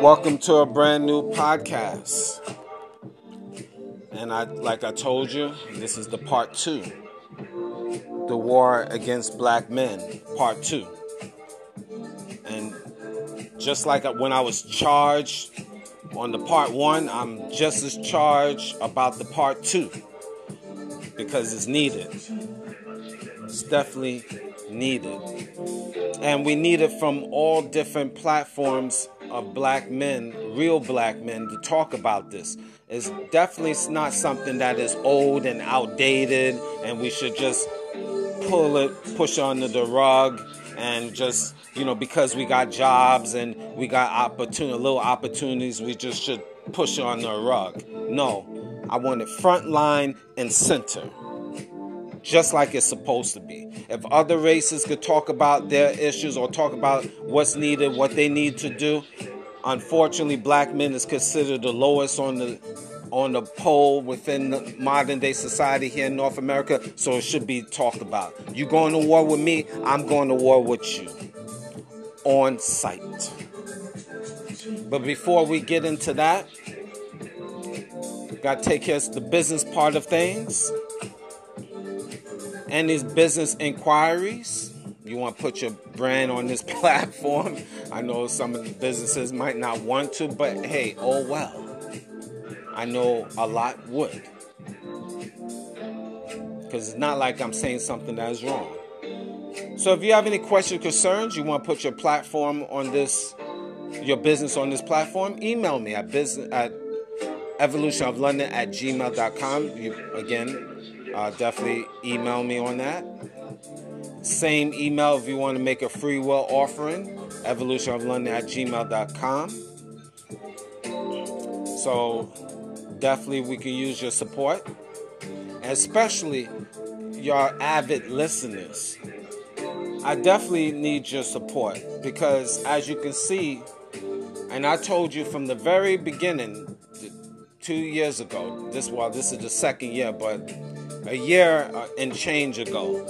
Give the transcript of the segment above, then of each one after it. Welcome to a brand new podcast. And I told you, this is the part 2. The War Against Black Men, part 2. And just like when I was charged on the part 1, I'm just as charged about the part 2. Because it's needed. It's definitely needed. And we need it from all different platforms of black men, real black men, to talk about this. It's definitely not something that is old and outdated and we should just push under the rug and just, because we got jobs and we got little opportunities, we just should push it under the rug. No, I want it front line and center, just like it's supposed to be. If other races could talk about their issues or talk about what's needed, what they need to do, unfortunately, black men is considered the lowest on the poll within the modern day society here in North America, so it should be talked about. You going to war with me, I'm going to war with you. On sight. But before we get into that, got to take care of the business part of things. And these business inquiries, you want to put your brand on this platform. I know some of the businesses might not want to, but hey, oh well. I know a lot would. Because it's not like I'm saying something that is wrong. So if you have any questions or concerns, you want to put your platform on this, your business on this platform, email me at evolutionoflondon@gmail.com. Definitely email me on that. Same email if you want to make a free will offering, evolutionoflondon@gmail.com. So definitely we can use your support, especially your avid listeners. I definitely need your support because, as you can see, and I told you from the very beginning, 2 years ago, this is the second year, but a year and change ago,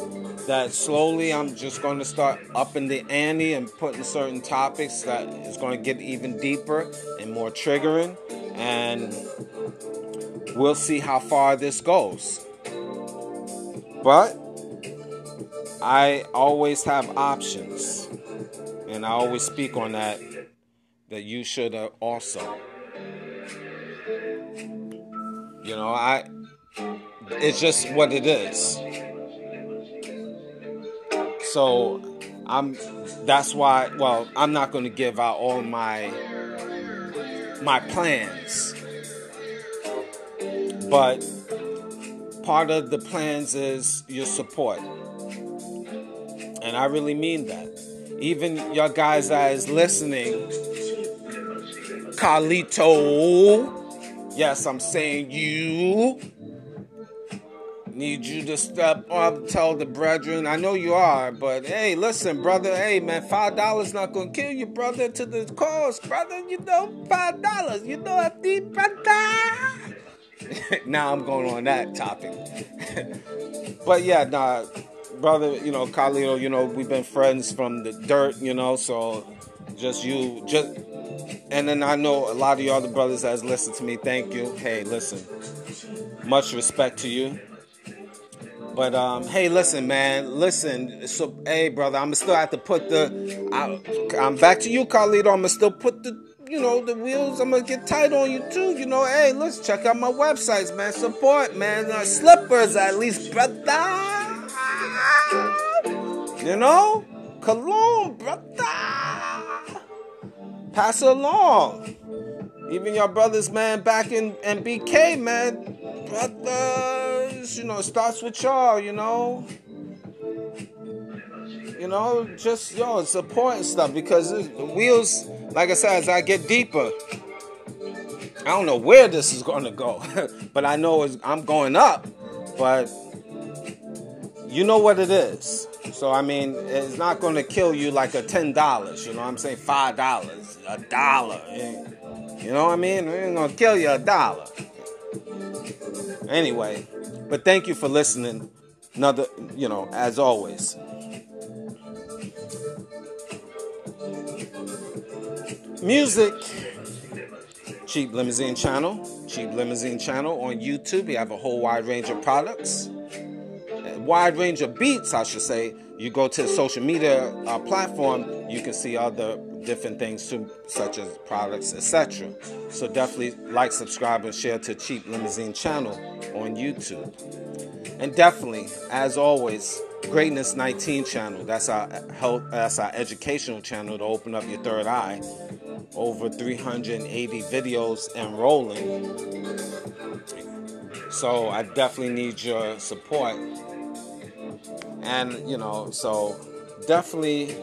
that slowly I'm just going to start upping the ante and putting certain topics that is going to get even deeper and more triggering, and we'll see how far this goes. But I always have options, and I always speak on that you should also. It's just what it is. So I'm not going to give out all my plans. But part of the plans is your support. And I really mean that. Even your guys that is listening, Carlito, yes, I'm saying you, need you to step up, tell the brethren. I know you are, but hey, listen, brother. Hey, man, $5 not gonna kill you, brother. To the cause, brother. $5. Brother. Now I'm going on that topic. But yeah, brother. Khalil. We've been friends from the dirt. So just you. And then I know a lot of y'all, the brothers that's listened to me. Thank you. Hey, listen. Much respect to you. But, hey, listen, man, listen. So, hey, brother, I'm still have to put I'm back to you, Carlito. I'm going to still put the wheels. I'm going to get tight on you, too. Hey, let's check out my websites, man. Support, man. Slippers, at least, brother. Cologne, brother. Pass it along. Even your brothers, man, back in MBK, man. Brothers, it starts with y'all. You know, just, yo, support and stuff, because the wheels, like I said, as I get deeper, I don't know where this is going to go, but I know I'm going up, but you know what it is. So, I mean, it's not going to kill you like a $10, you know what I'm saying? $5, $1. You know what I mean? It ain't going to kill you $1. Anyway, but thank you for listening. Another, you know, as always. Music. Cheap Limousine Channel on YouTube. We have a whole wide range of products, a wide range of beats, I should say. You go to the social media platform, you can see other different things too, such as products, etc. So definitely like, subscribe, and share to Cheap Limousine Channel on YouTube. And definitely, as always, Greatness19 channel. That's our health, that's our educational channel to open up your third eye. Over 380 videos and rolling. So I definitely need your support. And, you know, so definitely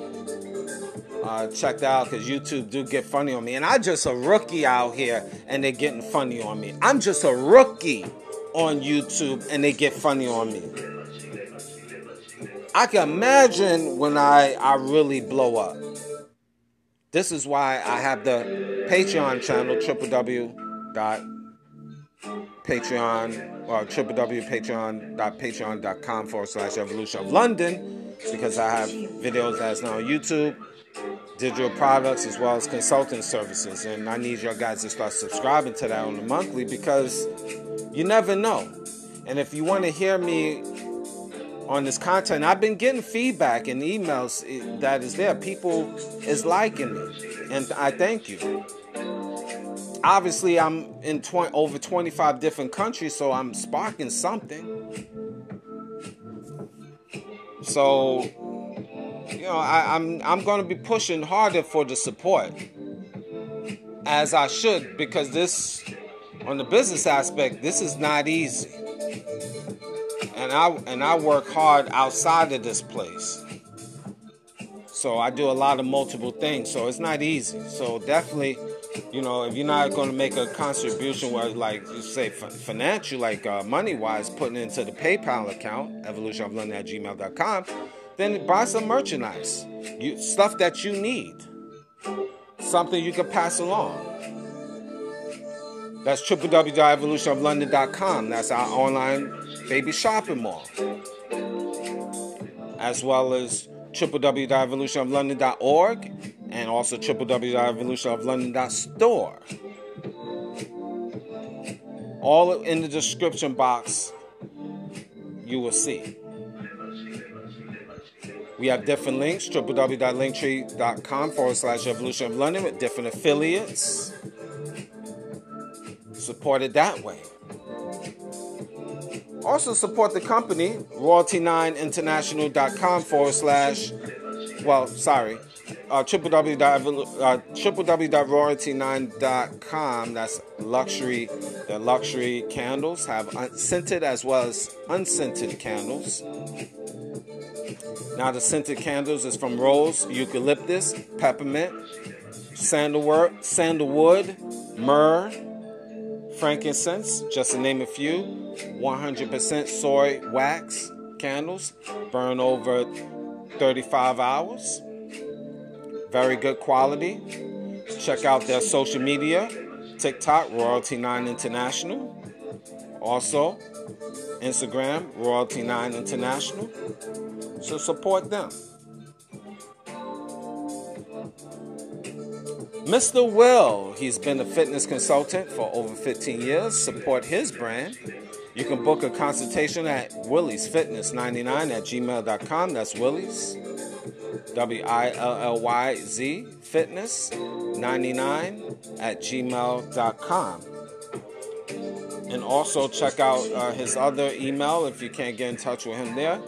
check that out, because YouTube do get funny on me. And I'm just a rookie out here, and they're getting funny on me. I'm just a rookie on YouTube, and they get funny on me. I can imagine when I really blow up. This is why I have the Patreon channel, www.patreon.com/Evolution of London, because I have videos that's now on YouTube, digital products, as well as consulting services. And I need your guys to start subscribing to that on the monthly, because you never know. And if you want to hear me on this content, I've been getting feedback and emails that is there. People is liking it, and I thank you. Obviously, I'm in over 25 different countries, so I'm sparking something. So, you know, I'm going to be pushing harder for the support, as I should, because this, on the business aspect, this is not easy. And I work hard outside of this place. So I do a lot of multiple things. So it's not easy. So definitely, you know, if you're not going to make a contribution where, like, you say, financial, like money-wise, putting it into the PayPal account, evolutionoflondon@gmail.com, then buy some merchandise. Stuff that you need. Something you can pass along. That's www.evolutionoflondon.com. That's our online baby shopping mall, as well as www.evolutionoflondon.org, and also www.evolutionoflondon.store. All in the description box you will see. We have different links, www.linktree.com/Evolution of London, with different affiliates. Support it that way. Also support the company, www.royalty9.com. That's luxury. The luxury candles have scented as well as unscented candles. Now the scented candles is from rose, eucalyptus, peppermint, sandalwood, myrrh, frankincense, just to name a few. 100% soy wax candles, burn over 35 hours. Very good quality. Check out their social media, TikTok, Royalty9 International. Also, Instagram, Royalty9 International. So support them. Mr. Will, he's been a fitness consultant for over 15 years. Support his brand. You can book a consultation at Willie's Fitness99@gmail.com. That's Willie's, Willylz, Fitness99@gmail.com. And also check out his other email if you can't get in touch with him there.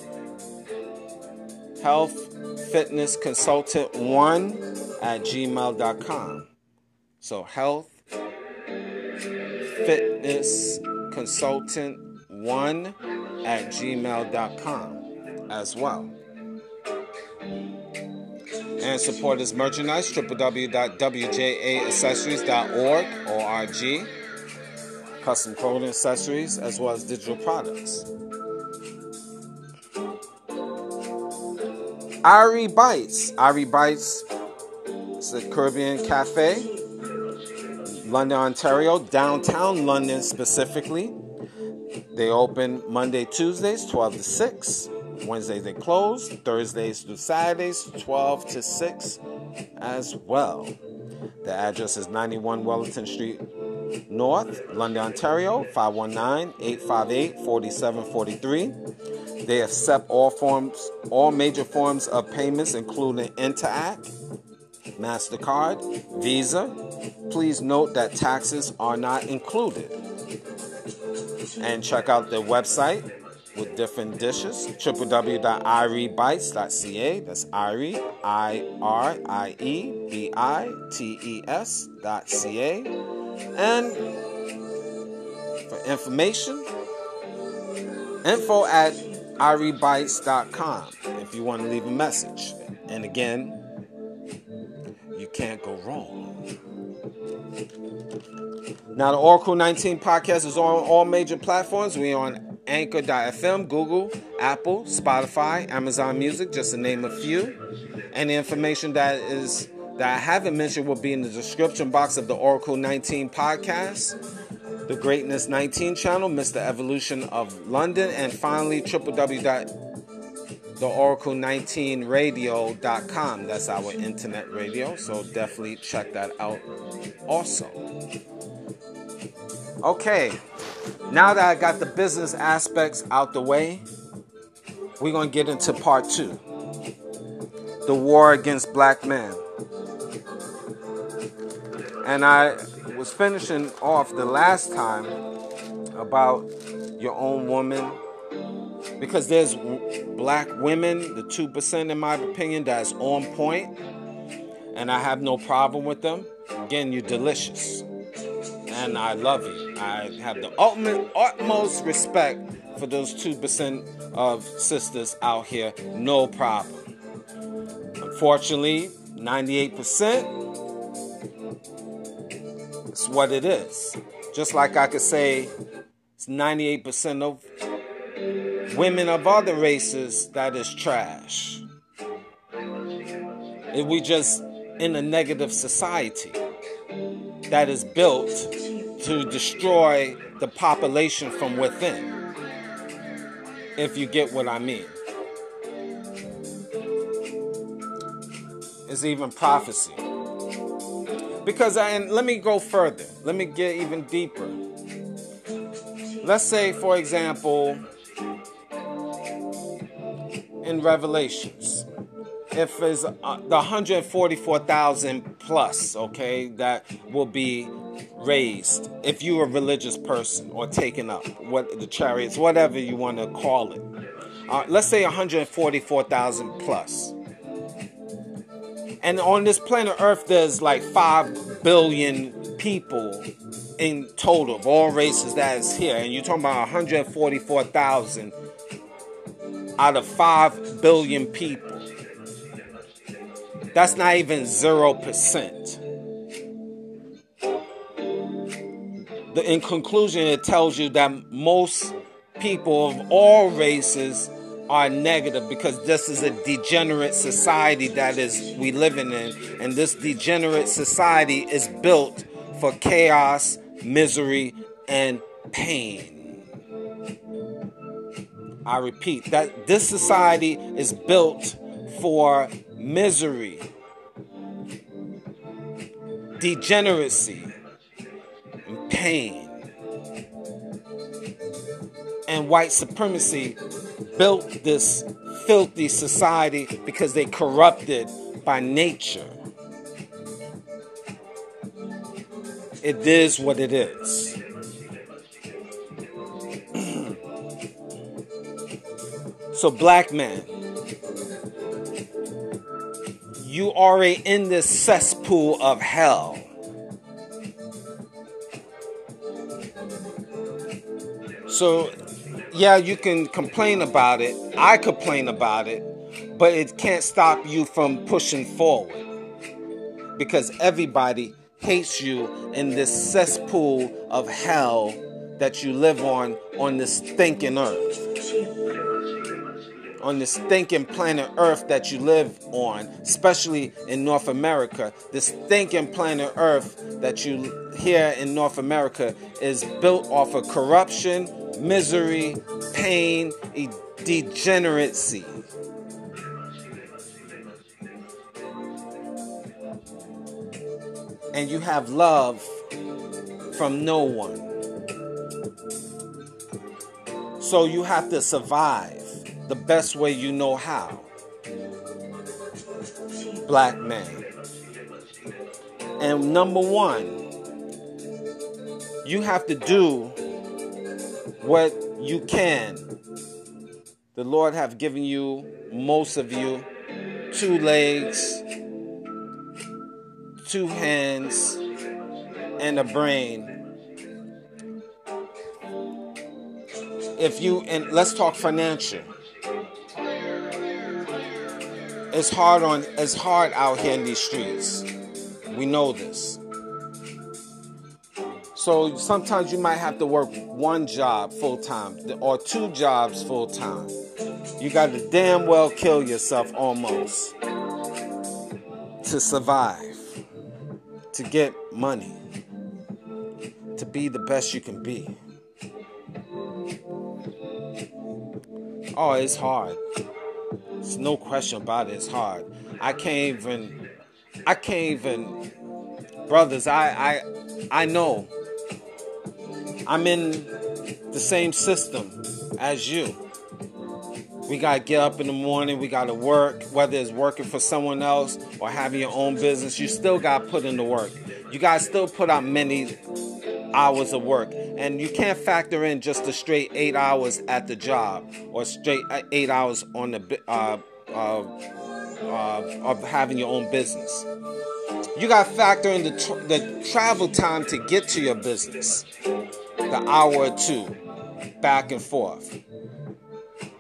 healthfitnessconsultant1@gmail.com. So healthfitnessconsultant1@gmail.com. as well. And support his merchandise, www.wjaaccessories.org, O-R-G, custom clothing accessories, as well as digital products. Irie Bites. Irie Bites is a Caribbean cafe, London, Ontario, downtown London specifically. They open Monday, Tuesdays, 12 to 6. Wednesdays they close. Thursdays through Saturdays, 12 to 6 as well. The address is 91 Wellington Street North, London, Ontario, 519-858-4743. They accept all major forms of payments, including Interac, MasterCard, Visa. Please note that taxes are not included. And check out their website with different dishes, www.iriebites.ca. That's Irie, IRIEBITES.ca. And for information, info@iriebites.com if you want to leave a message. And again, you can't go wrong. Now, the Oracle 19 podcast is on all major platforms. We're on Anchor.fm, Google, Apple, Spotify, Amazon Music, just to name a few. And the information that I haven't mentioned will be in the description box of the Oracle 19 podcast, the Greatness19 channel, Mr. Evolution of London, and finally, www.theoracle19radio.com. That's our internet radio, so definitely check that out also. Okay, now that I got the business aspects out the way, we're going to get into part two, the war against black men. And I was finishing off the last time about your own woman, because there's black women, the 2% in my opinion, that's on point, and I have no problem with them. Again, you're delicious, and I love you. I have the utmost respect for those 2% of sisters out here, no problem. Unfortunately, 98%, it's what it is. Just like I could say it's 98% of women of other races that is trash. If we just in a negative society that is built to destroy the population from within, if you get what I mean. It's even prophecy. Because, and let me go further. Let me get even deeper. Let's say, for example, in Revelations, if there's the 144,000 plus, okay, that will be raised if you're a religious person or taken up, what the chariots, whatever you want to call it. Let's say 144,000 plus. And on this planet Earth, there's like 5 billion people in total of all races that is here. And you're talking about 144,000 out of 5 billion people. That's not even 0%. In conclusion, it tells you that most people of all races are negative, because this is a degenerate society that is we living in. And this degenerate society is built for chaos, misery, and pain. I repeat that this society is built for misery, degeneracy, and pain. And white supremacy built this filthy society because they corrupted by nature. It is what it is. So black man, you already in this cesspool of hell. So yeah, you can complain about it. I complain about it, but it can't stop you from pushing forward, because everybody hates you in this cesspool of hell that you live on this stinking earth, on this stinking planet Earth that you live on, especially in North America. This stinking planet Earth that you here in North America is built off of corruption, misery, pain, degeneracy. And you have love from no one. So you have to survive the best way you know how. Black man. And number one, you have to do what you can. The Lord have given you, most of you, 2 legs, 2 hands, and a brain. And let's talk financial. It's hard out here in these streets. We know this. So sometimes you might have to work 1 job full time or 2 jobs full time. You got to damn well kill yourself almost to survive. To get money, to be the best you can be. Oh, it's hard. It's no question about it. It's hard. I can't even. Brothers, I know. I'm in the same system as you. We got to get up in the morning. We got to work, whether it's working for someone else or having your own business. You still got to put in the work. You got to still put out many hours of work. And you can't factor in just the straight 8 hours at the job or straight 8 hours on the of having your own business. You got to factor in the travel time to get to your business, the hour or 2 back and forth.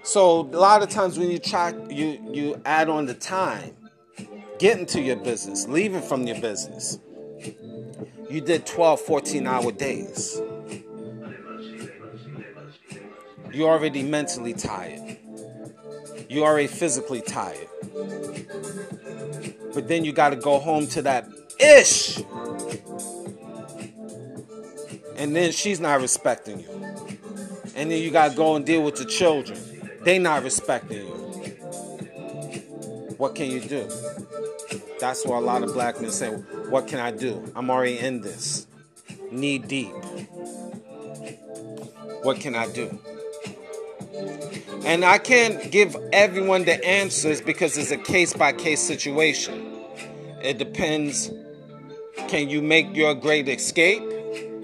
So a lot of times when you try, you add on the time, getting to your business, leaving from your business, you did 12, 14-hour days. You're already mentally tired. You're already physically tired. But then you got to go home to that ish. And then she's not respecting you. And then you gotta go and deal with your children. They not respecting you. What can you do? That's why a lot of black men say, what can I do? I'm already in this. Knee deep. What can I do? And I can't give everyone the answers because it's a case-by-case situation. It depends. Can you make your great escape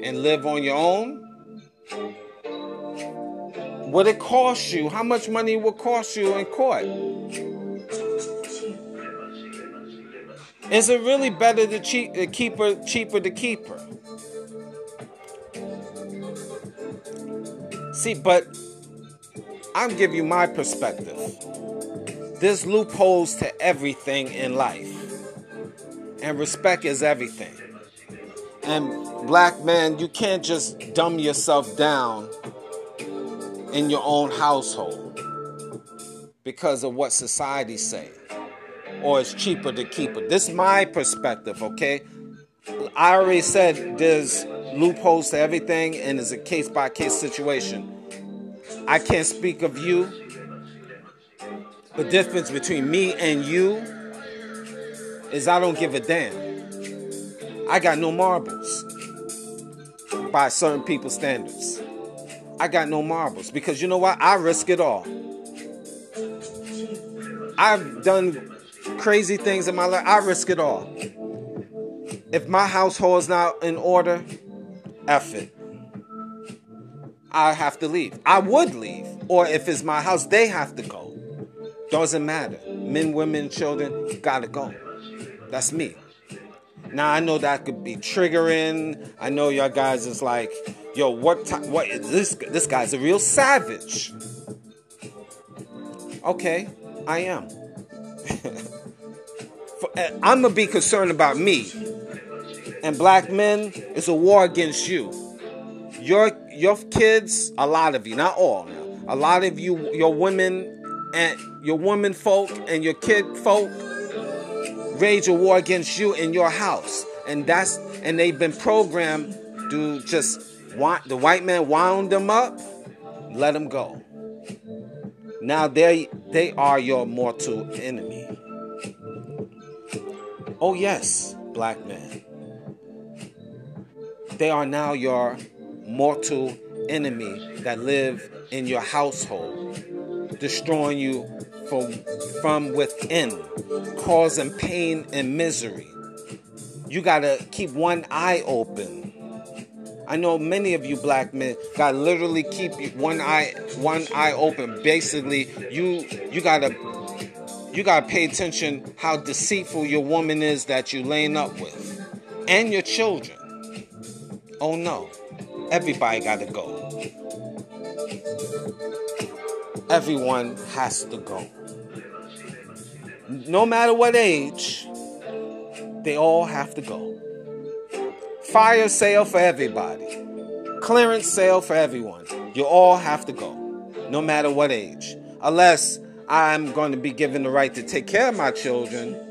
and live on your own? What it costs you, how much money it will cost you in court. Is it really better to cheaper to keep her? See, but I'm giving you my perspective. There's loopholes to everything in life. And respect is everything. And black man, you can't just dumb yourself down in your own household because of what society say, or it's cheaper to keep it. This is my perspective, okay? I already said there's loopholes to everything and it's a case-by-case situation. I can't speak of you. The difference between me and you is I don't give a damn. I got no marbles by certain people's standards. I got no marbles because you know what? I risk it all. I've done crazy things in my life. I risk it all. If my household's not in order, F it. I have to leave. I would leave. Or if it's my house, they have to go. Doesn't matter. Men, women, children, gotta go. That's me. Now, I know that could be triggering. I know y'all guys is like, yo, what is this? This guy's a real savage. Okay, I am. I'm gonna be concerned about me. And black men, it's a war against you. Your kids, a lot of you, not all now, a lot of you, your women and your women folk and your kid folk rage a war against you in your house. And they've been programmed to just want the white man wound them up, let them go. Now they are your mortal enemy. Oh yes, black men. They are now your mortal enemy that live in your household, destroying you from within, causing pain and misery. You gotta keep one eye open. I know many of you black men gotta literally keep one eye open. Basically, you gotta pay attention how deceitful your woman is that you laying up with, and your children. Oh no, everybody gotta go. Everyone has to go. No matter what age, they all have to go. Fire sale for everybody. Clearance sale for everyone. You all have to go, no matter what age. Unless I'm going to be given the right to take care of my children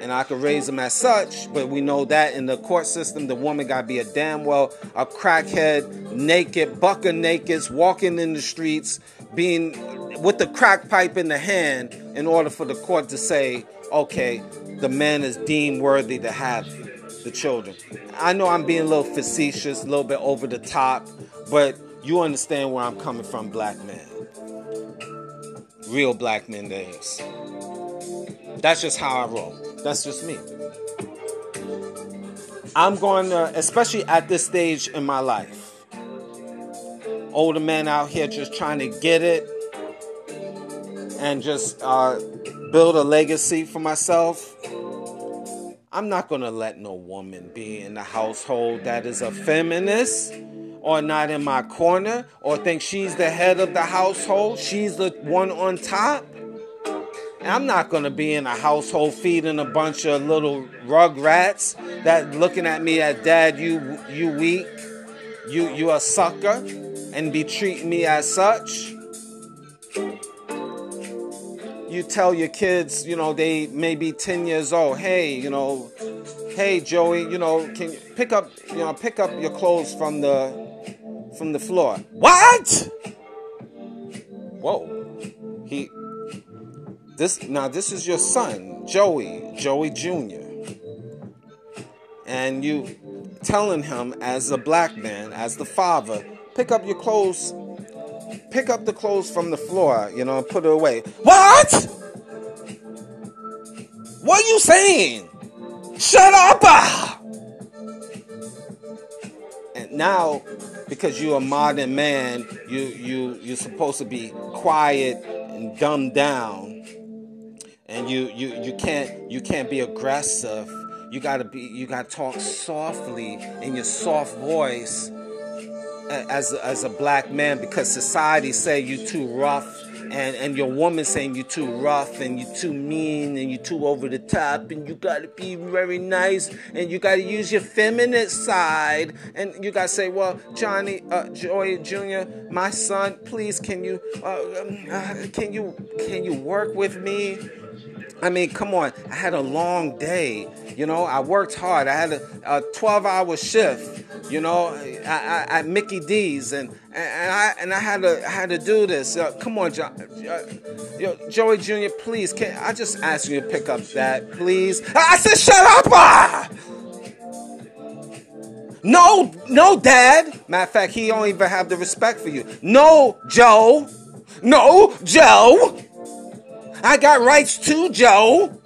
and I can raise them as such, but we know that in the court system, the woman got to be a damn well a crackhead, naked, bucka naked, walking in the streets, being with the crack pipe in the hand in order for the court to say, okay, the man is deemed worthy to have the children. I know I'm being a little facetious, a little bit over the top, but you understand where I'm coming from, black man. Real black men, there is. That's just how I roll. That's just me. I'm going to, especially at this stage in my life, older men out here just trying to get it and just build a legacy for myself. I'm not going to let no woman be in the household that is a feminist or not in my corner or think she's the head of the household. She's the one on top. And I'm not going to be in a household feeding a bunch of little rugrats that looking at me as dad, you weak, you a sucker, and be treating me as such. You tell your kids, you know, they may be 10 years old. Hey, you know, hey, Joey, you know, can you pick up your clothes from the floor? What? Whoa. This is your son, Joey Jr. And you telling him as a black man, as the father, pick up your clothes. Pick up the clothes from the floor, you know, and put it away. What? What are you saying? Shut up! And now, because you're a modern man, you're supposed to be quiet and dumbed down, and you can't be aggressive. You gotta talk softly in your soft voice. As a black man, because society say you too rough, and your woman saying you too rough and you too mean and you too over the top, and you gotta be very nice and you gotta use your feminine side, and you gotta say, well, Joey Jr., my son, please, can you work with me? I mean, come on, I had a long day, you know, I worked hard, I had a 12-hour shift, you know, at Mickey D's, and I had to do this. Come on, Joey Jr., please, I just ask you to pick up that, please? I said, shut up! No, Dad! Matter of fact, he don't even have the respect for you. No, Joe! I got rights too, Joe.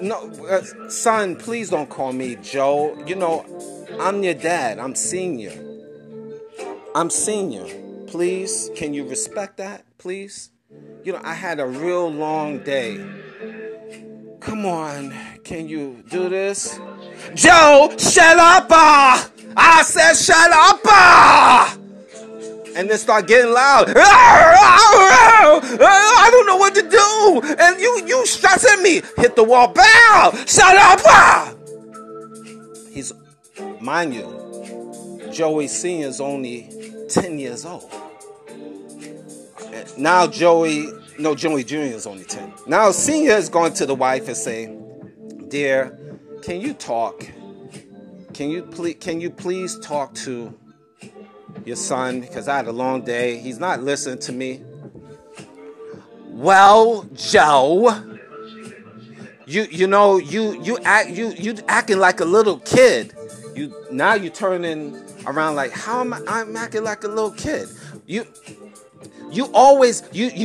No, son, please don't call me Joe. You know, I'm your dad. I'm senior. Please, can you respect that, please? You know, I had a real long day. Come on, can you do this? Joe, shut up! I said shut up! And then start getting loud. I don't know what to do. And you stressing me. Hit the wall. Bow. Shut up. He's, mind you, Joey Sr. is only 10 years old. Now Joey Jr. is only 10. Now Sr. is going to the wife and saying, "Dear, can you talk? Can you please talk to your son, because I had a long day. He's not listening to me." "Well, Joe, you acting like a little kid. Now you turning around like, how am I'm acting like a little kid? You always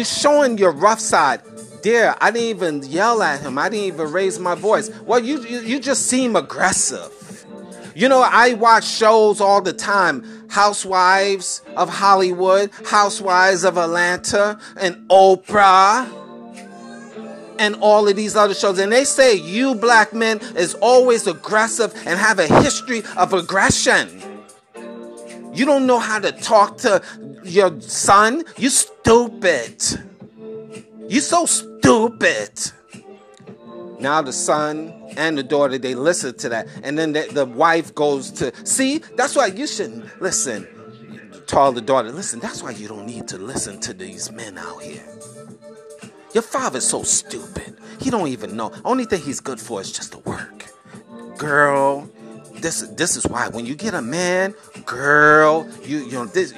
showing your rough side. Dear, I didn't even yell at him. I didn't even raise my voice. Well, you just seem aggressive." You know, I watch shows all the time, Housewives of Hollywood, Housewives of Atlanta, and Oprah, and all of these other shows. And they say you black men is always aggressive and have a history of aggression. You don't know how to talk to your son. You stupid. You so stupid. Now the son and the daughter, they listen to that. And then the wife goes to, see, that's why you shouldn't listen. Told the daughter, listen, that's why you don't need to listen to these men out here. Your father's so stupid. He don't even know. Only thing he's good for is just to work. Girl, this is why when you get a man, girl, you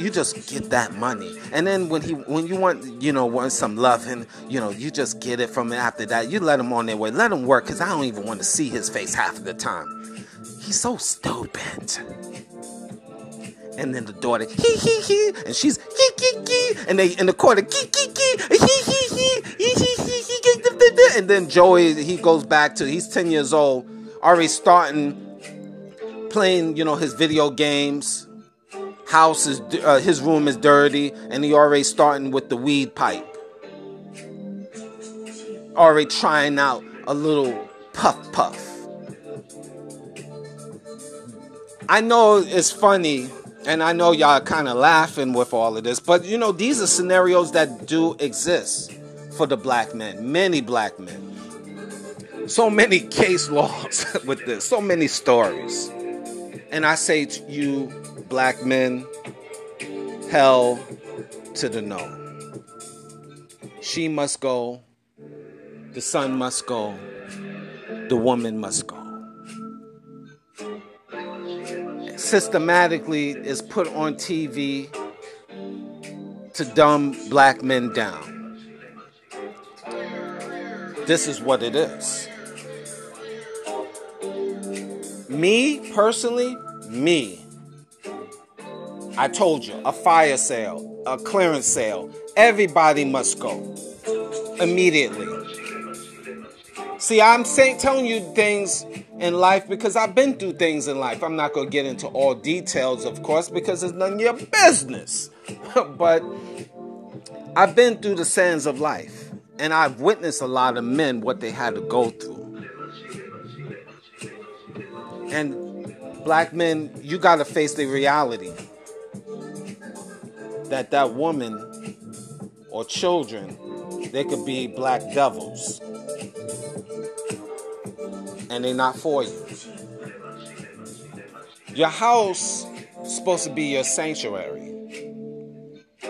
just get that money. And then when you want some loving, you just get it from it. After that, you let him on their way. Let him work, because I don't even want to see his face half of the time. He's so stupid. And then the daughter, hee hee hee, and she's hee hee hee, and they in the corner, hee hee hee, hee hee hee. And then Joey, he goes back to, he's 10 years old, already starting playing, his video games. His room is dirty, and he already starting with the weed pipe. Already trying out a little puff puff. I know it's funny, and I know y'all kind of laughing with all of this, but these are scenarios that do exist for the black men, many black men. So many case laws with this, so many stories. And I say to you, black men, hell to the no. She must go. The son must go. The woman must go. Systematically is put on TV to dumb black men down. This is what it is. Me, personally, I told you, a fire sale, a clearance sale, everybody must go immediately. See, I'm telling you things in life because I've been through things in life. I'm not going to get into all details, of course, because it's none of your business. But I've been through the sands of life, and I've witnessed a lot of men, what they had to go through. And black men, you got to face the reality that woman or children, they could be black devils. And they're not for you. Your house is supposed to be your sanctuary.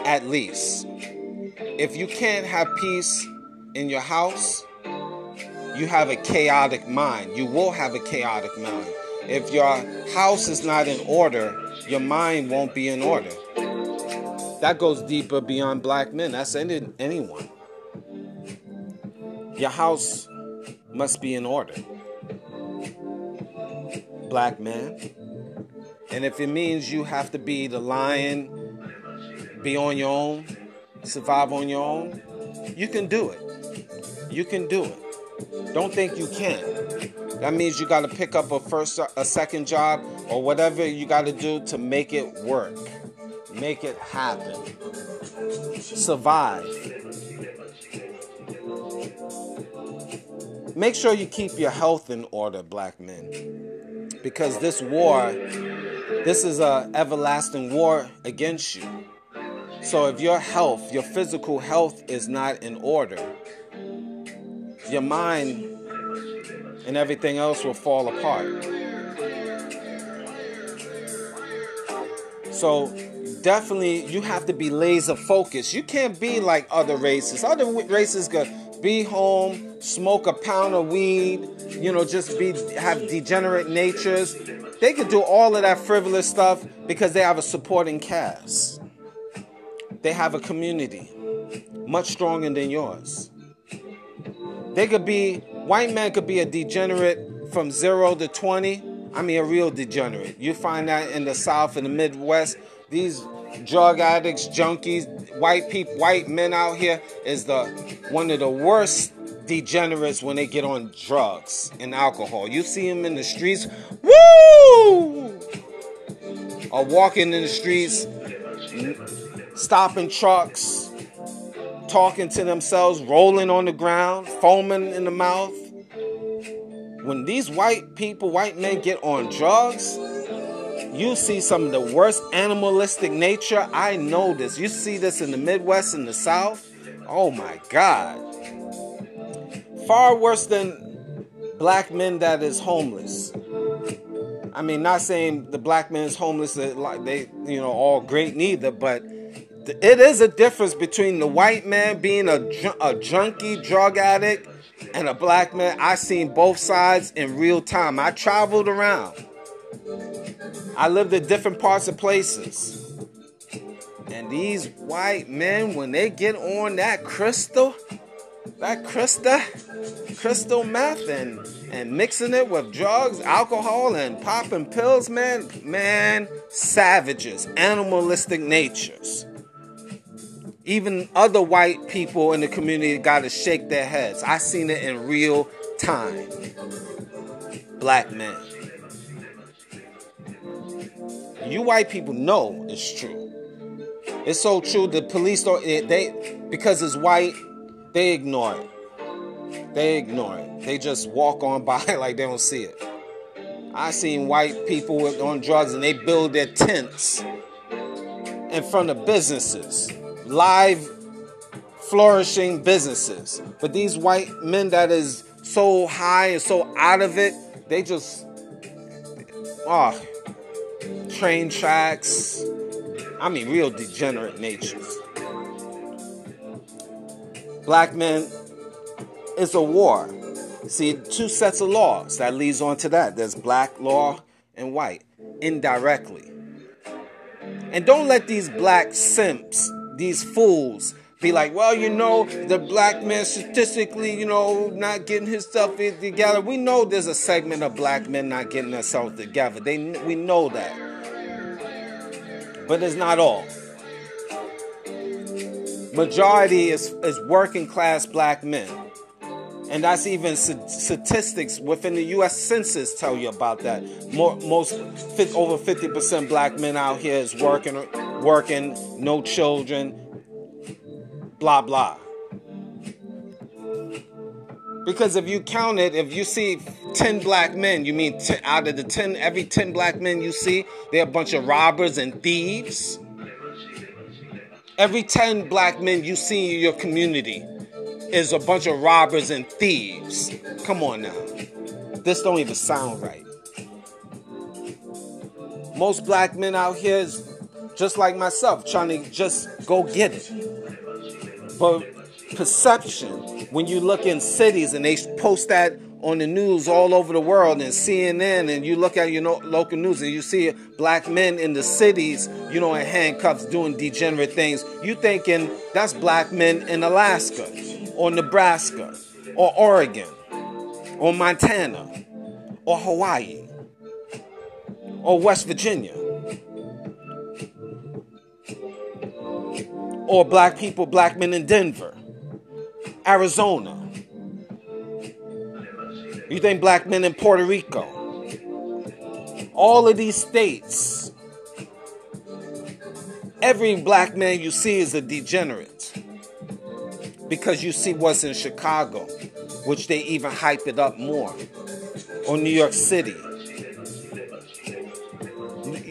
At least. If you can't have peace in your house, you have a chaotic mind. You will have a chaotic mind. If your house is not in order, your mind won't be in order. That goes deeper beyond black men. That's anyone. Your house must be in order, black man. And if it means you have to be the lion, be on your own, survive on your own, you can do it. You can do it. Don't think you can't. That means you got to pick up a second job or whatever you got to do to make it work. Make it happen. Survive. Make sure you keep your health in order, black men. because this war, this is an everlasting war against you. So if your health, your physical health is not in order, your mind and everything else will fall apart. So definitely you have to be laser focused. You can't be like other races. Other races could be home, smoke a pound of weed, you know, just have degenerate natures. They could do all of that frivolous stuff because they have a supporting cast. They have a community much stronger than yours. They could be, white man could be a degenerate from 0 to 20. I mean, a real degenerate. You find that in the South and the Midwest. These drug addicts, junkies, white people, white men out here is one of the worst degenerates when they get on drugs and alcohol. You see them in the streets, woo! Or walking in the streets, stopping trucks, talking to themselves, rolling on the ground, foaming in the mouth. When these white people, white men get on drugs, you see some of the worst animalistic nature. I know this. You see this in the Midwest and the South. Oh my God. Far worse than black men that is homeless. I mean, not saying the black man is homeless like they, you know, all great neither, but it is a difference between the white man being a junkie, drug addict, and a black man. I seen both sides in real time. I traveled around. I lived in different parts of places. And these white men, when they get on that crystal meth and mixing it with drugs, alcohol, and popping pills, man, savages, animalistic natures. Even other white people in the community got to shake their heads. I seen it in real time. Black men. You white people know it's true. It's so true. The police because it's white, they ignore it. They just walk on by like they don't see it. I seen white people on drugs and they build their tents in front of businesses, live, flourishing businesses. But these white men that is so high and so out of it, they just, train tracks. I mean, real degenerate natures. Black men, it's a war. See, two sets of laws that leads on to that. There's black law and white, indirectly. And don't let these black simps, these fools, be like, well, you know, the black man statistically, you know, not getting himself together. We know there's a segment of black men not getting themselves together. We know that. But it's not all. Majority is working class black men. And that's even statistics within the U.S. Census tell you about that. Over 50% black men out here is working, no children, blah, blah. Because if you count it, if you see 10 black men, you mean out of the 10, every 10 black men you see, they're a bunch of robbers and thieves. Every 10 black men you see in your community is a bunch of robbers and thieves. Come on now. This don't even sound right. Most black men out here is just like myself, trying to just go get it. But perception, when you look in cities and they post that on the news all over the world and CNN, and you look at your local news and you see black men in the cities, you know, in handcuffs doing degenerate things, you thinking that's black men in Alaska or Nebraska or Oregon or Montana or Hawaii or West Virginia. Or black people, black men in Denver, Arizona. You think black men in Puerto Rico. All of these states, every black man you see is a degenerate. Because you see what's in Chicago, which they even hype it up more. Or New York City.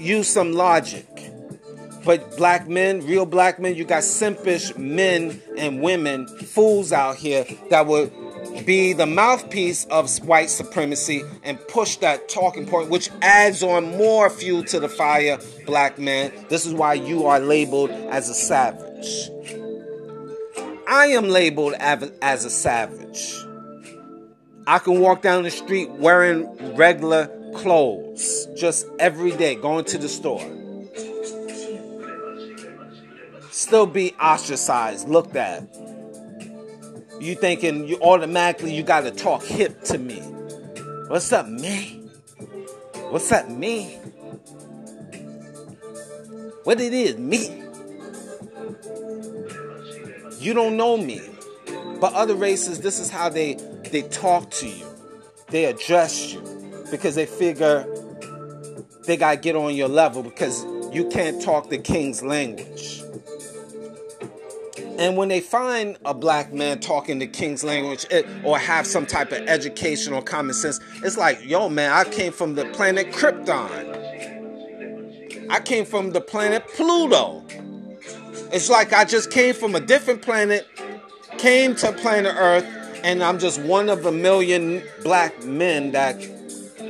use some logic. But black men, real black men, you got simpish men and women, fools out here that would be the mouthpiece of white supremacy and push that talking point, which adds on more fuel to the fire, black man. This is why you are labeled as a savage. I am labeled as a savage. I can walk down the street wearing regular clothes, just every day, going to the store. Still be ostracized, looked at. You thinking you automatically you gotta talk hip to me. What's up, me? What's up, me? What it is, me? You don't know me. But other races, this is how they talk to you. They address you. Because they figure they gotta get on your level because you can't talk the king's language. And when they find a black man talking the king's language or have some type of education or common sense, it's like, yo, man, I came from the planet Krypton. I came from the planet Pluto. It's like I just came from a different planet, came to planet Earth, and I'm just one of a million black men that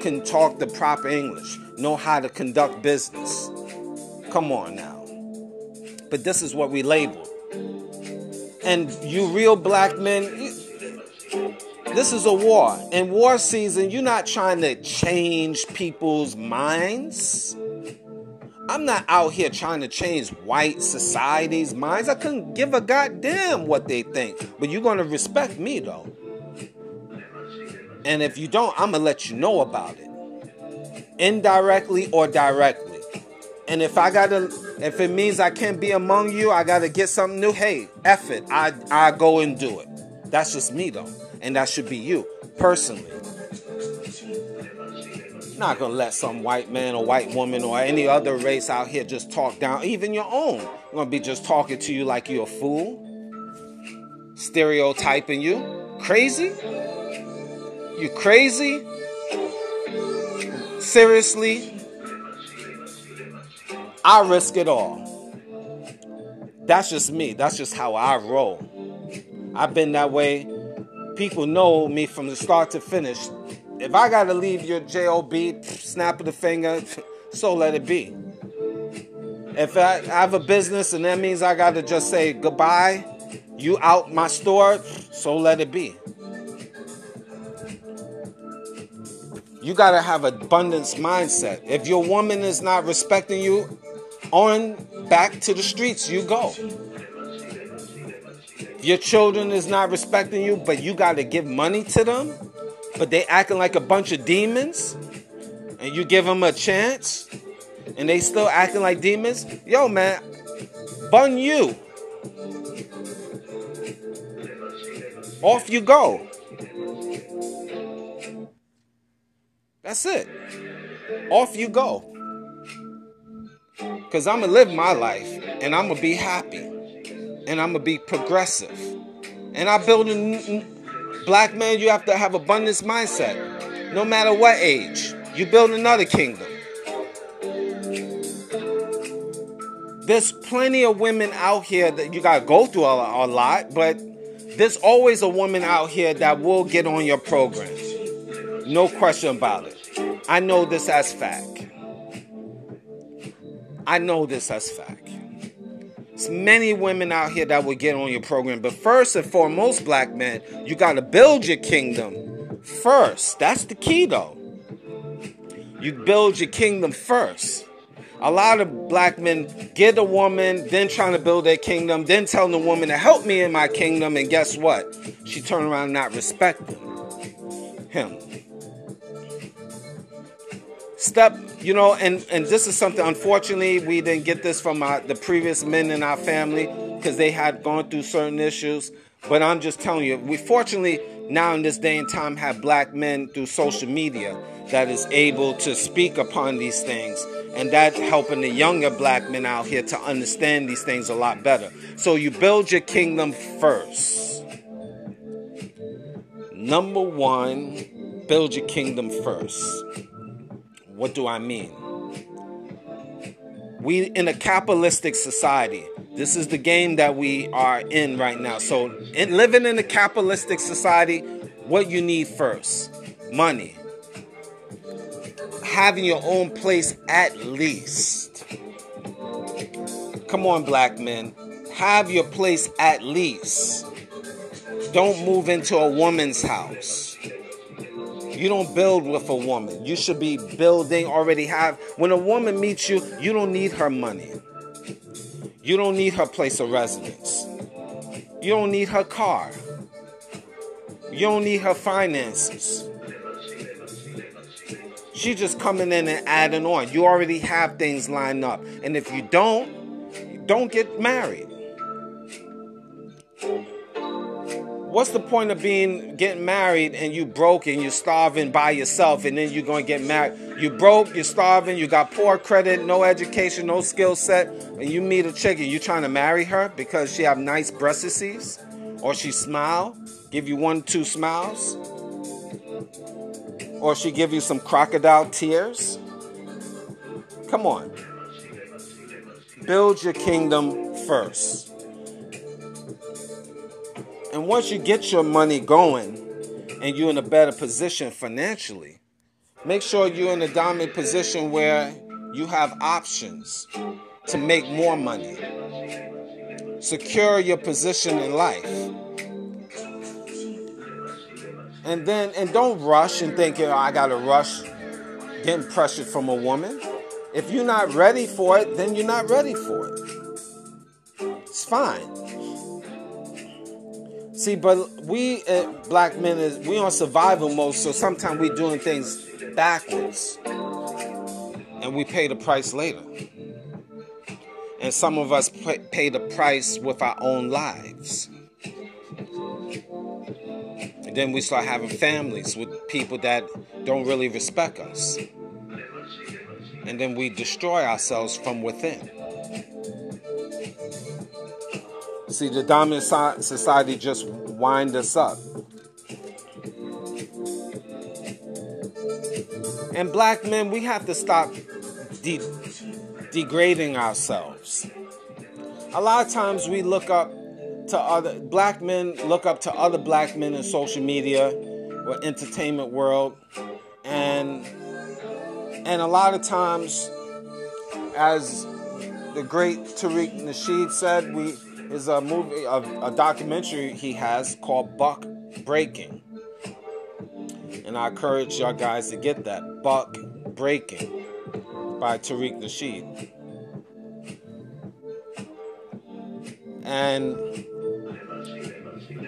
can talk the proper English, know how to conduct business. Come on now. But this is what we label. And you real black men, this is a war. In war season, you're not trying to change people's minds. I'm not out here trying to change white society's minds. I couldn't give a goddamn what they think. But you're going to respect me, though. And if you don't, I'm going to let you know about it. Indirectly or directly. And if it means I can't be among you, I gotta get something new, hey, F it. I go and do it. That's just me though. And that should be you, personally. Not gonna let some white man or white woman or any other race out here just talk down, even your own. I'm gonna be just talking to you like you're a fool. Stereotyping you. Crazy? You crazy? Seriously? I risk it all. That's just me. That's just how I roll. I've been that way. People know me from the start to finish. If I gotta leave your job, snap of the finger, so let it be. If I have a business and that means I gotta just say goodbye, you out my store, so let it be. You gotta have an abundance mindset. If your woman is not respecting you, on back to the streets you go. Your children is not respecting you, but you got to give money to them, but they acting like a bunch of demons, and you give them a chance and they still acting like demons. Yo, man, bun you. Off you go. That's it. Off you go. Because I'm going to live my life, and I'm going to be happy, and I'm going to be progressive. And I build a black man, you have to have abundance mindset. No matter what age, you build another kingdom. There's plenty of women out here that you got to go through a lot, but there's always a woman out here that will get on your program. No question about it. I know this as fact. I know this as fact. There's many women out here that will get on your program. But first and foremost, black men, you got to build your kingdom first. That's the key, though. You build your kingdom first. A lot of black men get a woman, then trying to build their kingdom, then telling the woman to help me in my kingdom. And guess what? She turned around and not respect him. Step, you know, and this is something, unfortunately, we didn't get this from the previous men in our family because they had gone through certain issues. But I'm just telling you, we fortunately now in this day and time have black men through social media that is able to speak upon these things. And that's helping the younger black men out here to understand these things a lot better. So you build your kingdom first. Number one, build your kingdom first. What do I mean? We in a capitalistic society. This is the game that we are in right now. So in living in a capitalistic society, what you need first? Money. Having your own place at least. Come on, black men. Have your place at least. Don't move into a woman's house. You don't build with a woman. You should be building, already have. When a woman meets you, you don't need her money. You don't need her place of residence. You don't need her car. You don't need her finances. She's just coming in and adding on. You already have things lined up. And if you don't get married. What's the point of getting married and you broke and you're starving by yourself, and then you're going to get married? You broke, you're starving, you got poor credit, no education, no skill set, and you meet a chick and you're trying to marry her because she have nice breasts or she smile, give you 1-2 smiles, or she give you some crocodile tears. Come on. Build your kingdom first. And once you get your money going and you're in a better position financially, make sure you're in a dominant position where you have options to make more money. Secure your position in life. And don't rush and think, oh, I gotta rush getting pressured from a woman. If you're not ready for it, then you're not ready for it. It's fine. See, but we black men, we on survival mode, so sometimes we doing things backwards. And we pay the price later. And some of us pay the price with our own lives. And then we start having families with people that don't really respect us. And then we destroy ourselves from within. See, the dominant society just wind us up. And black men, we have to stop degrading ourselves. A lot of times we look up to other black men, look up to other black men in social media or entertainment world. And a lot of times, as the great Tariq Nasheed said, is a movie, a documentary he has called Buck Breaking. And I encourage y'all guys to get that. Buck Breaking by Tariq Nasheed. And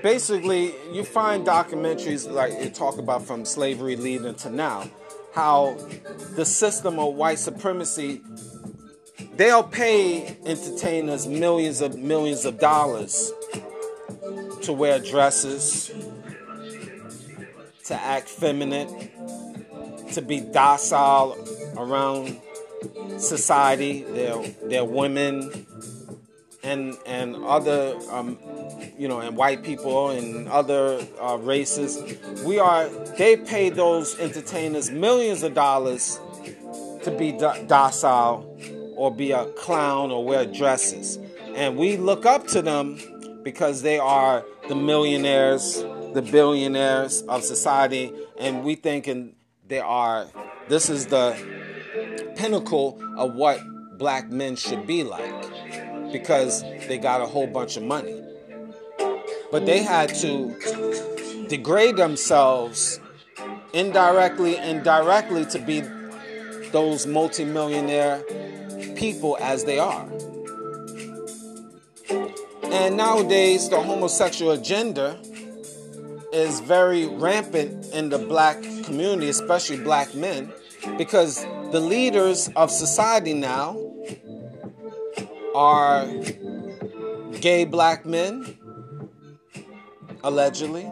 basically, you find documentaries like you talk about from slavery leading to now, how the system of white supremacy. They'll pay entertainers millions of dollars to wear dresses, to act feminine, to be docile around society, their women, and other and white people and other races. They pay those entertainers millions of dollars to be docile. Or be a clown or wear dresses. And we look up to them because they are the millionaires, the billionaires of society, and we thinking this is the pinnacle of what black men should be like because they got a whole bunch of money. But they had to degrade themselves indirectly and directly to be those multimillionaire people as they are. And nowadays the homosexual agenda is very rampant in the black community, especially black men, because the leaders of society now are gay black men, allegedly.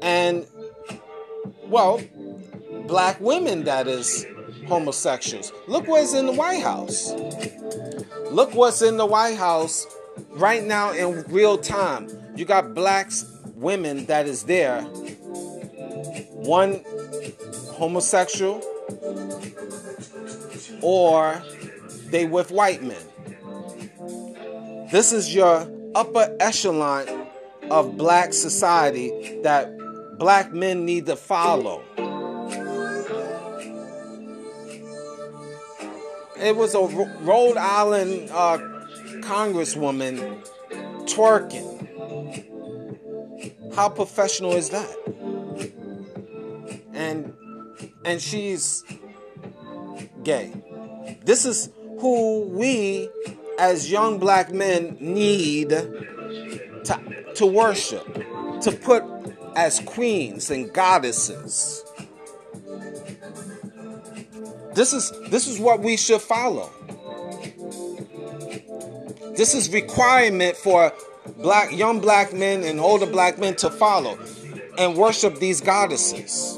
And well, black women that is homosexuals. Look what's in the White House. Look what's in the White House right now in real time. You got black women that is there. One homosexual, or they with white men. This is your upper echelon of black society that black men need to follow. It was a Rhode Island congresswoman twerking. How professional is that? And she's gay. This is who we as young black men need to worship, to put as queens and goddesses. This is what we should follow. This is requirement for black, young black men and older black men to follow and worship these goddesses.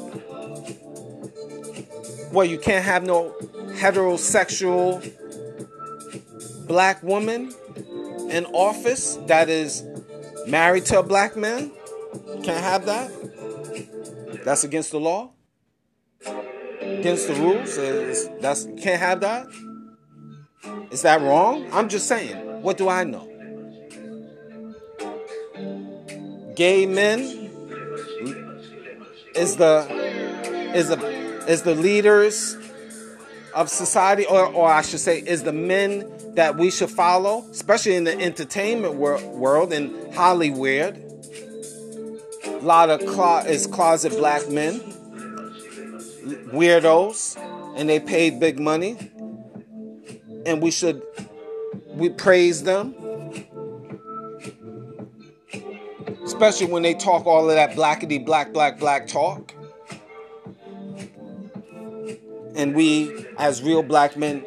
Well, you can't have no heterosexual black woman in office that is married to a black man? Can't have that? That's against the law? Against the rules? Can't have that? Is that wrong? I'm just saying. What do I know? Gay men is the leaders of society, or I should say, is the men that we should follow, especially in the entertainment world and Hollywood. A lot of closet black men, weirdos, and they paid big money, and we praise them, especially when they talk all of that blackity black talk. And we, as real black men,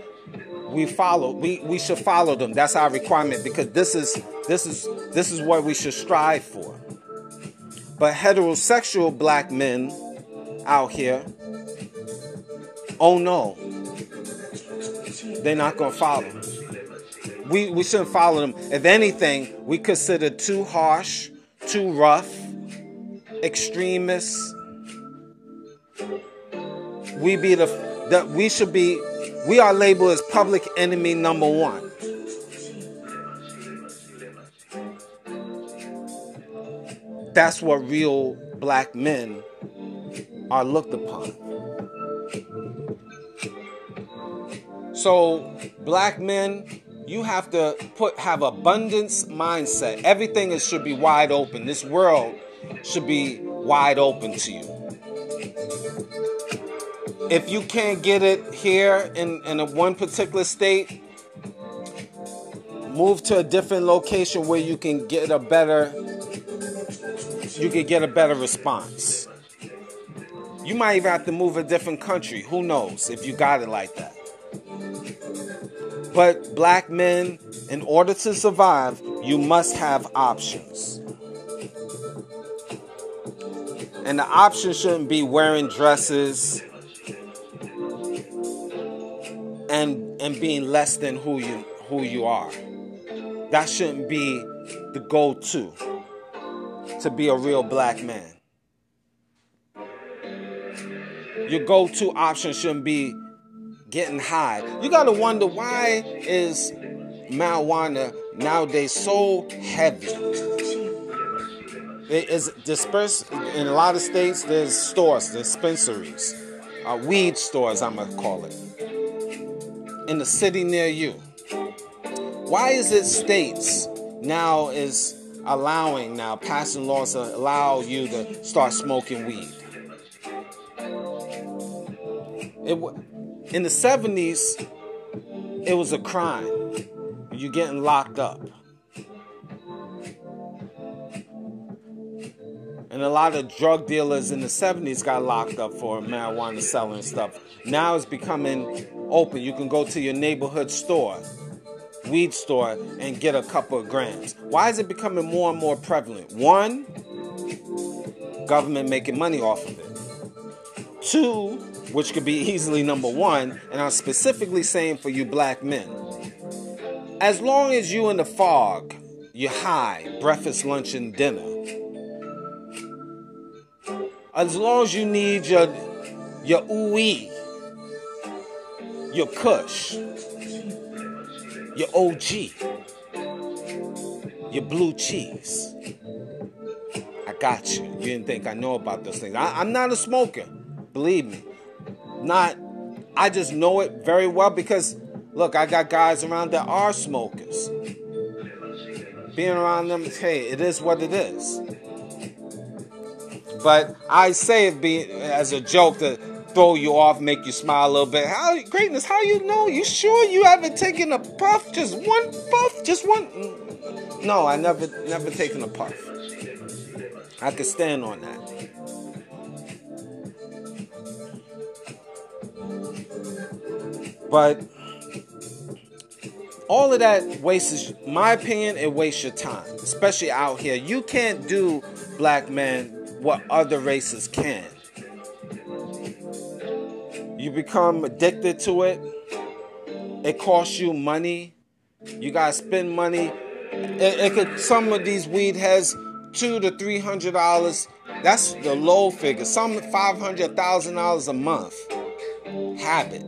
we should follow them. That's our requirement, because this is what we should strive for. But heterosexual black men out here, oh no, they're not gonna follow. We shouldn't follow them. If anything, we consider too harsh, too rough, extremists. We are labeled as public enemy number one. That's what real black men are looked upon. So, black men, you have to have abundance mindset. Everything should be wide open. This world should be wide open to you. If you can't get it here in a one particular state, move to a different location where you can get a better response. You might even have to move a different country. Who knows if you got it like that? But black men, in order to survive, you must have options. And the option shouldn't be wearing dresses and being less than who you are. That shouldn't be the go-to to be a real black man. Your go-to option shouldn't be getting high. You gotta wonder, why is marijuana nowadays so heavy? It is dispersed in a lot of states. There's stores, dispensaries, weed stores, I'm gonna call it, in the city near you. Why is it states now is allowing, now passing laws to allow you to start smoking weed? In the 70s, it was a crime. You're getting locked up. And a lot of drug dealers in the 70s got locked up for marijuana selling stuff. Now it's becoming open. You can go to your neighborhood store, weed store, and get a couple of grams. Why is it becoming more and more prevalent? One, government making money off of it. Two, which could be easily number one, and I'm specifically saying for you black men, as long as you in the fog, you're high, breakfast, lunch, and dinner. As long as you need your ooey, your Kush, your OG, your blue cheese. I got you. You didn't think I know about those things. I'm not a smoker, believe me. Not. I just know it very well because, look, I got guys around that are smokers. Being around them, hey, it is what it is. But I say it be as a joke to throw you off, make you smile a little bit. How, Greatness, how you know? You sure you haven't taken a puff? Just one puff? Just one? No, I never taken a puff. I could stand on that. But all of that wastes, my opinion, it wastes your time, especially out here. You can't do, black man, what other races can. You become addicted to it. It costs you money. You gotta spend money. It could, some of these weed has $200 to $300. That's the low figure. Some $500,000 a month habit.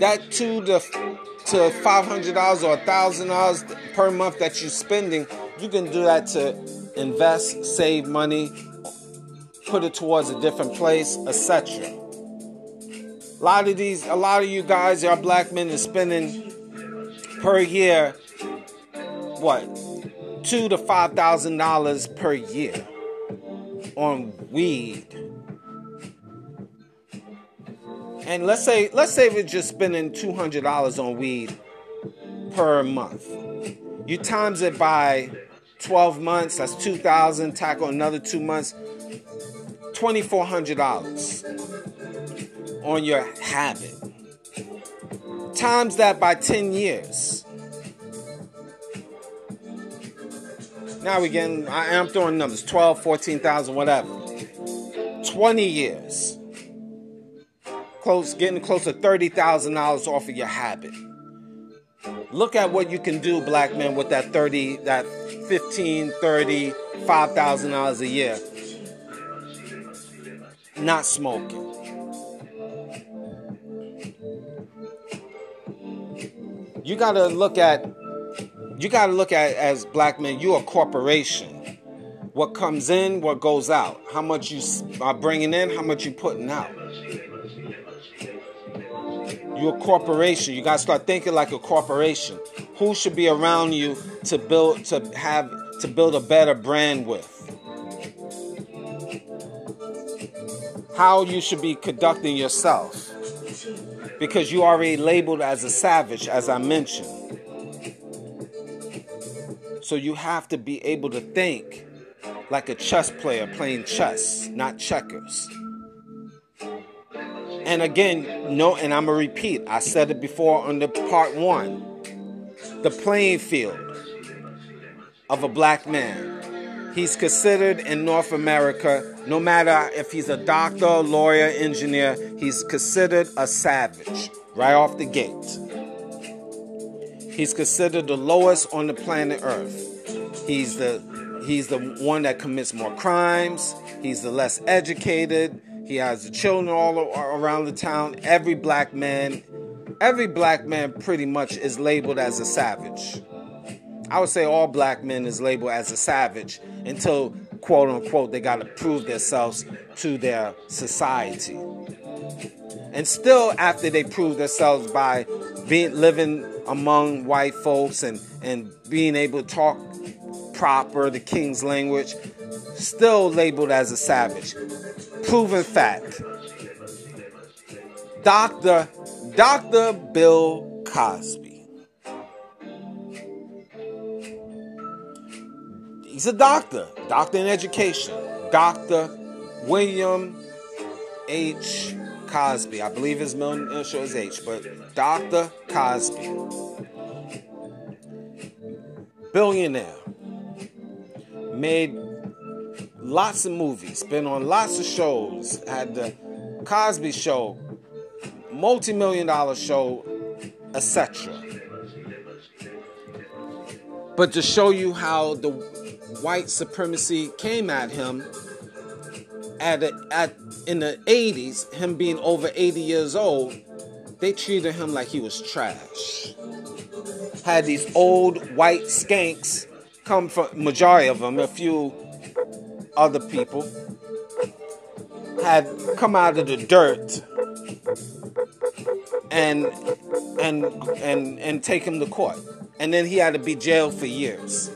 That $200 to $500 or $1,000 per month that you're spending, you can do that to invest, save money, put it towards a different place, etc. A lot of you guys, y'all black men, are spending per year what, $2,000 to $5,000 per year on weed. And let's say we're just spending $200 on weed per month. You times it by 12 months, that's $2,000, tack on another 2 months, $2,400 on your habit. Times that by 10 years. Now we're getting, I am throwing numbers, 12, 14,000, whatever. 20 years. Getting close to $30,000 off of your habit. Look at what you can do, black men, with that $5,000 a year. Not smoking. You gotta look at as black men, you a corporation. What comes in, what goes out. How much you are bringing in, how much you putting out. You're a corporation. You got to start thinking like a corporation. Who should be around you to build a better brand with? How you should be conducting yourself. Because you already labeled as a savage, as I mentioned. So you have to be able to think like a chess player playing chess, not checkers. And again, no, and I'm going to repeat, I said it before on the part 1, the playing field of a black man. He's considered in North America, no matter if he's a doctor, lawyer, engineer, he's considered a savage right off the gate. He's considered the lowest on the planet Earth. He's the one that commits more crimes. He's the less educated. He has the children all around the town. Every black man pretty much is labeled as a savage. I would say all black men is labeled as a savage until, quote unquote, they got to prove themselves to their society. And still after they prove themselves by living among white folks and being able to talk proper, the king's language, still labeled as a savage. Proven fact. Dr. Bill Cosby. He's a doctor in education. Dr. William H. Cosby. I believe his middle initial is H, but Dr. Cosby. Billionaire. Made lots of movies, been on lots of shows, had the Cosby Show, multi-million-dollar show, etc. But to show you how the white supremacy came at him in the 80s, him being over 80 years old, They treated him like he was trash. Had these old white skanks come from, majority of them, a few other people, had come out of the dirt and take him to court. And then he had to be jailed for years.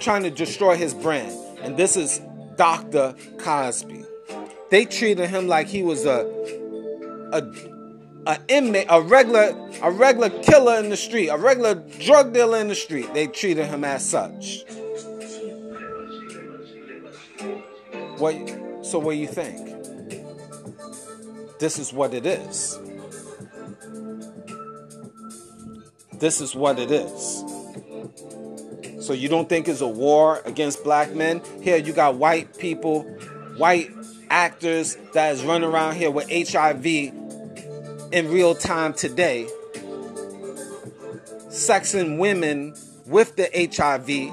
Trying to destroy his brand. And this is Dr. Cosby. They treated him like he was a inmate, a regular killer in the street, a regular drug dealer in the street. They treated him as such. What do you think? This is what it is. This is what it is. So you don't think it's a war against black men? Here you got white people, white actors that is running around here with HIV in real time today, sexing women with the HIV.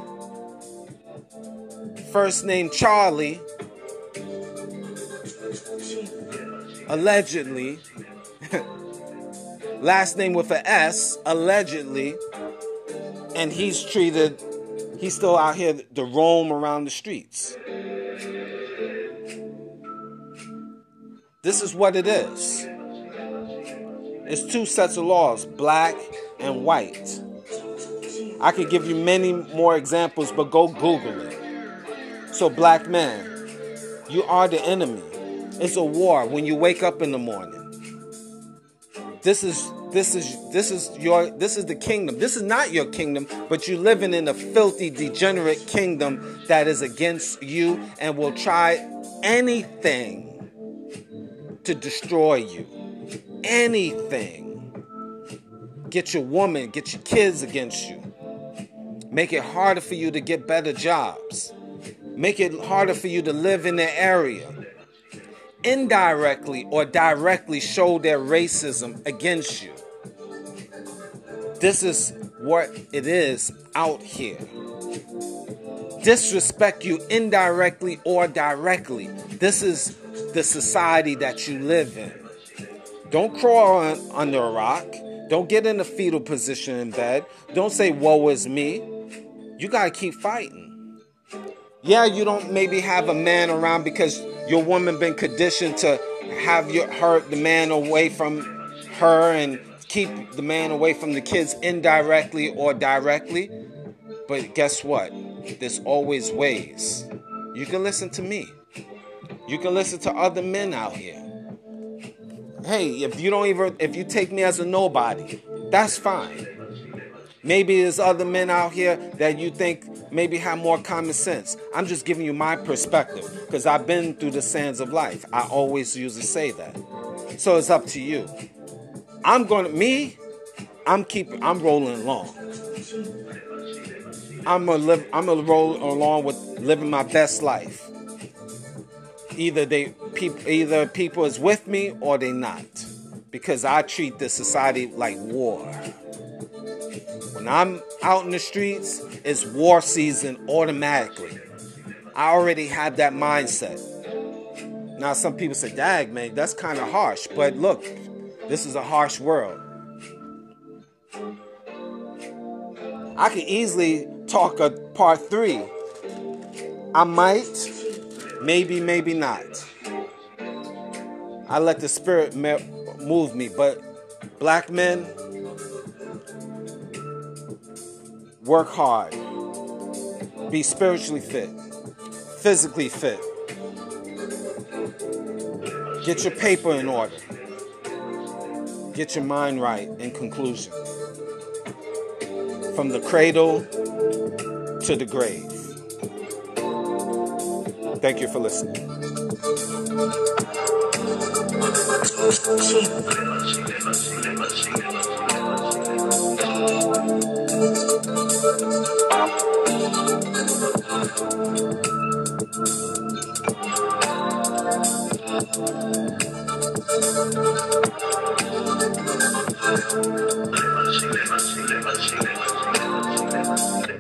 First name Charlie, allegedly. Last name with an S, allegedly. And he's still out here to roam around the streets. This is what it is. It's two sets of laws, black and white. I could give you many more examples, but go Google it. So black man, you are the enemy. It's a war when you wake up in the morning. This is the kingdom. This is not your kingdom, but you're living in a filthy, degenerate kingdom that is against you and will try anything to destroy you. Anything. Get your woman, get your kids against you. Make it harder for you to get better jobs. Make it harder for you to live in the area. Indirectly or directly show their racism against you. This is what it is out here. Disrespect you indirectly or directly. This is the society that you live in. Don't crawl under a rock. Don't get in a fetal position in bed. Don't say, woe is me. You gotta keep fighting. Yeah, you don't maybe have a man around because your woman been conditioned to have the man away from her and keep the man away from the kids indirectly or directly. But guess what? There's always ways. You can listen to me. You can listen to other men out here. Hey, if you take me as a nobody, that's fine. Maybe there's other men out here that you think maybe have more common sense. I'm just giving you my perspective because I've been through the sands of life. I always used to say that. So it's up to you. I'm rolling along. I'm gonna roll along with living my best life. Either people is with me or they not, because I treat this society like war. When I'm out in the streets, it's war season automatically. I already have that mindset. Now, some people say, dag, man, that's kind of harsh. But look, this is a harsh world. I could easily talk a part 3. I might, maybe not. I let the spirit move me. But black men, work hard. Be spiritually fit. Physically fit. Get your paper in order. Get your mind right. In conclusion, from the cradle to the grave. Thank you for listening.